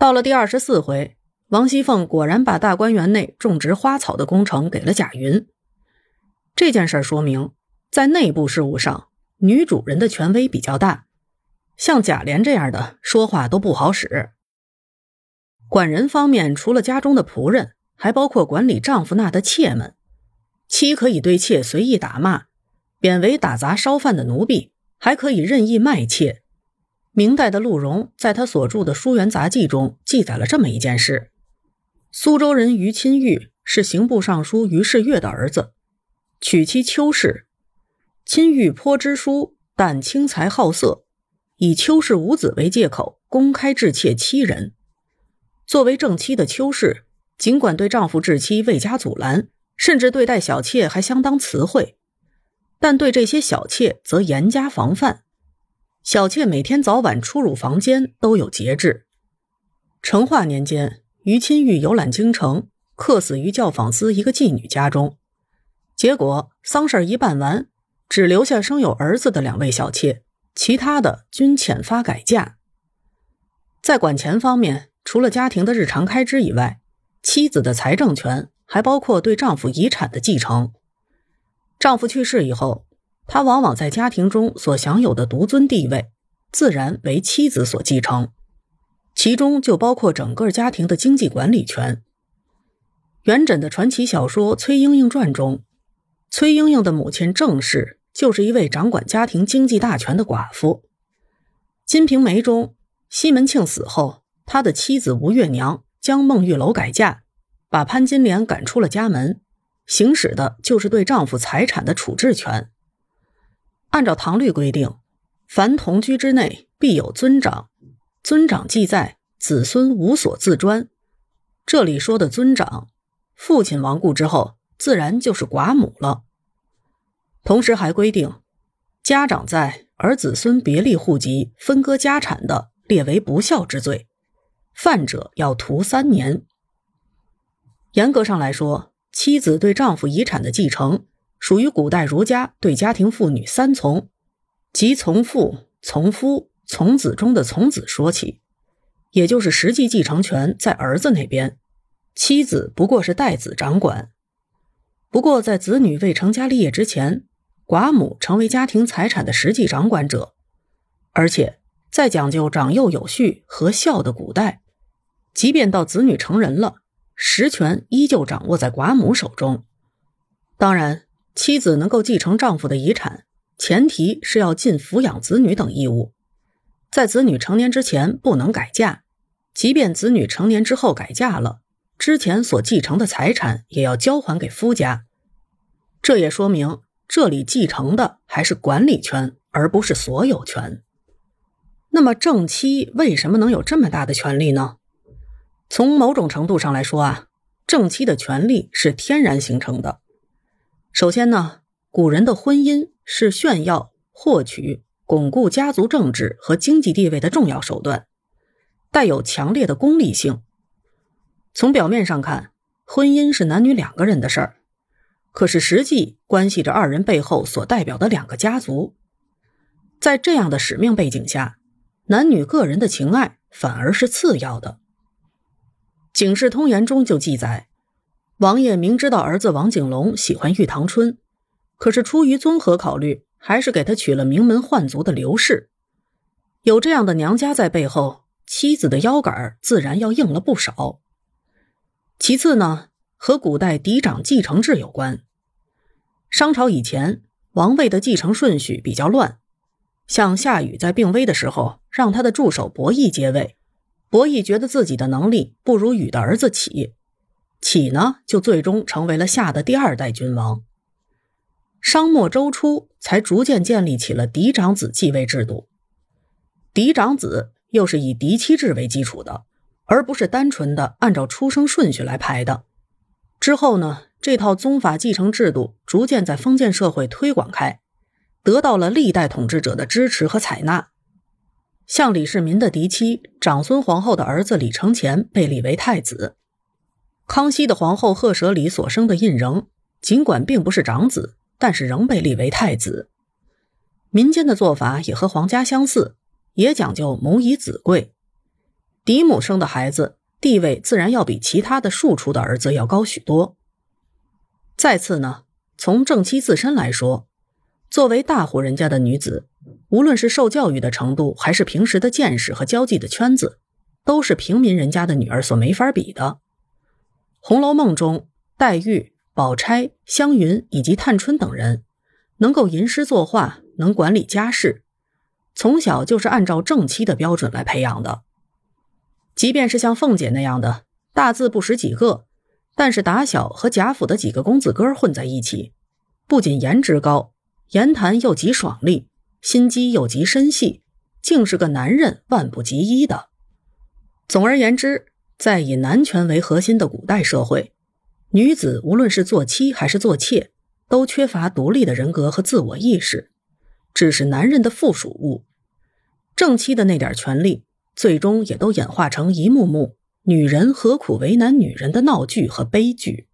到了第24回，王熙凤果然把大观园内种植花草的工程给了贾云。这件事说明，在内部事务上，女主人的权威比较大，像贾琏这样的说话都不好使。管人方面，除了家中的仆人，还包括管理丈夫那的妾们。妻可以对妾随意打骂，贬为打杂烧饭的奴婢，还可以任意卖妾。明代的陆荣在他所著的《书园杂记》中记载了这么一件事：苏州人于钦玉是刑部尚书于世岳的儿子，娶妻邱氏。钦玉颇知书，但轻财好色，以邱氏无子为借口，公开致妾7人。作为正妻的邱氏，尽管对丈夫致妻未加阻拦，甚至对待小妾还相当慈惠，但对这些小妾则严加防范。小妾每天早晚出入房间都有节制。成化年间，于钦玉游览京城，客死于教坊司一个妓女家中。结果丧事一办完，只留下生有儿子的2位小妾，其他的均遣发改嫁。在管钱方面，除了家庭的日常开支以外，妻子的财政权还包括对丈夫遗产的继承。丈夫去世以后，她往往在家庭中所享有的独尊地位，自然为妻子所继承，其中就包括整个家庭的经济管理权。元稹的传奇小说《崔莺莺传》中，崔莺莺的母亲郑氏就是一位掌管家庭经济大权的寡妇。《金瓶梅》中，西门庆死后，他的妻子吴月娘将孟玉楼改嫁，把潘金莲赶出了家门，行使的就是对丈夫财产的处置权。按照唐律规定，凡同居之内必有尊长，尊长既在，子孙无所自专。这里说的尊长，父亲亡故之后，自然就是寡母了。同时还规定，家长在而子孙别立户籍分割家产的，列为不孝之罪，犯者要徒3年。严格上来说，妻子对丈夫遗产的继承属于古代儒家对家庭妇女3从，即从父、从夫、从子中的从子说起，也就是实际继承权在儿子那边，妻子不过是代子掌管。不过在子女未成家立业之前，寡母成为家庭财产的实际掌管者，而且在讲究长幼有序和孝的古代，即便到子女成人了，实权依旧掌握在寡母手中。当然，妻子能够继承丈夫的遗产，前提是要尽抚养子女等义务，在子女成年之前不能改嫁，即便子女成年之后改嫁了，之前所继承的财产也要交还给夫家。这也说明，这里继承的还是管理权，而不是所有权。那么正妻为什么能有这么大的权利呢？从某种程度上来说啊，正妻的权利是天然形成的。首先呢，古人的婚姻是炫耀、获取、巩固家族政治和经济地位的重要手段，带有强烈的功利性。从表面上看，婚姻是男女2个人的事儿，可是实际关系着2人背后所代表的2个家族。在这样的使命背景下，男女个人的情爱反而是次要的。《警世通言》中就记载，王爷明知道儿子王景龙喜欢玉堂春，可是出于综合考虑，还是给他娶了名门宦族的刘氏。有这样的娘家在背后，妻子的腰杆自然要硬了不少。其次呢，和古代嫡长继承制有关。商朝以前，王位的继承顺序比较乱，像夏禹在病危的时候，让他的助手伯益接位。伯益觉得自己的能力不如禹的儿子启，启呢就最终成为了夏的第2代君王。商末周初才逐渐建立起了嫡长子继位制度，嫡长子又是以嫡妻制为基础的，而不是单纯的按照出生顺序来排的。之后呢，这套宗法继承制度逐渐在封建社会推广开，得到了历代统治者的支持和采纳。像李世民的嫡妻长孙皇后的儿子李承乾被立为太子，康熙的皇后赫舍里所生的胤禛，尽管并不是长子，但是仍被立为太子。民间的做法也和皇家相似，也讲究母以子贵。嫡母生的孩子地位自然要比其他的庶出的儿子要高许多。再次呢，从正妻自身来说，作为大户人家的女子，无论是受教育的程度，还是平时的见识和交际的圈子，都是平民人家的女儿所没法比的。《红楼梦》中，黛玉、宝钗、湘云以及探春等人能够吟诗作画，能管理家事，从小就是按照正妻的标准来培养的。即便是像凤姐那样的大字不识几个，但是打小和贾府的几个公子哥混在一起，不仅颜值高，言谈又极爽利，心机又极深细，竟是个男人万不及一的。总而言之，在以男权为核心的古代社会，女子无论是做妻还是做妾，都缺乏独立的人格和自我意识，只是男人的附属物。正妻的那点权利，最终也都演化成一幕幕女人何苦为难女人的闹剧和悲剧。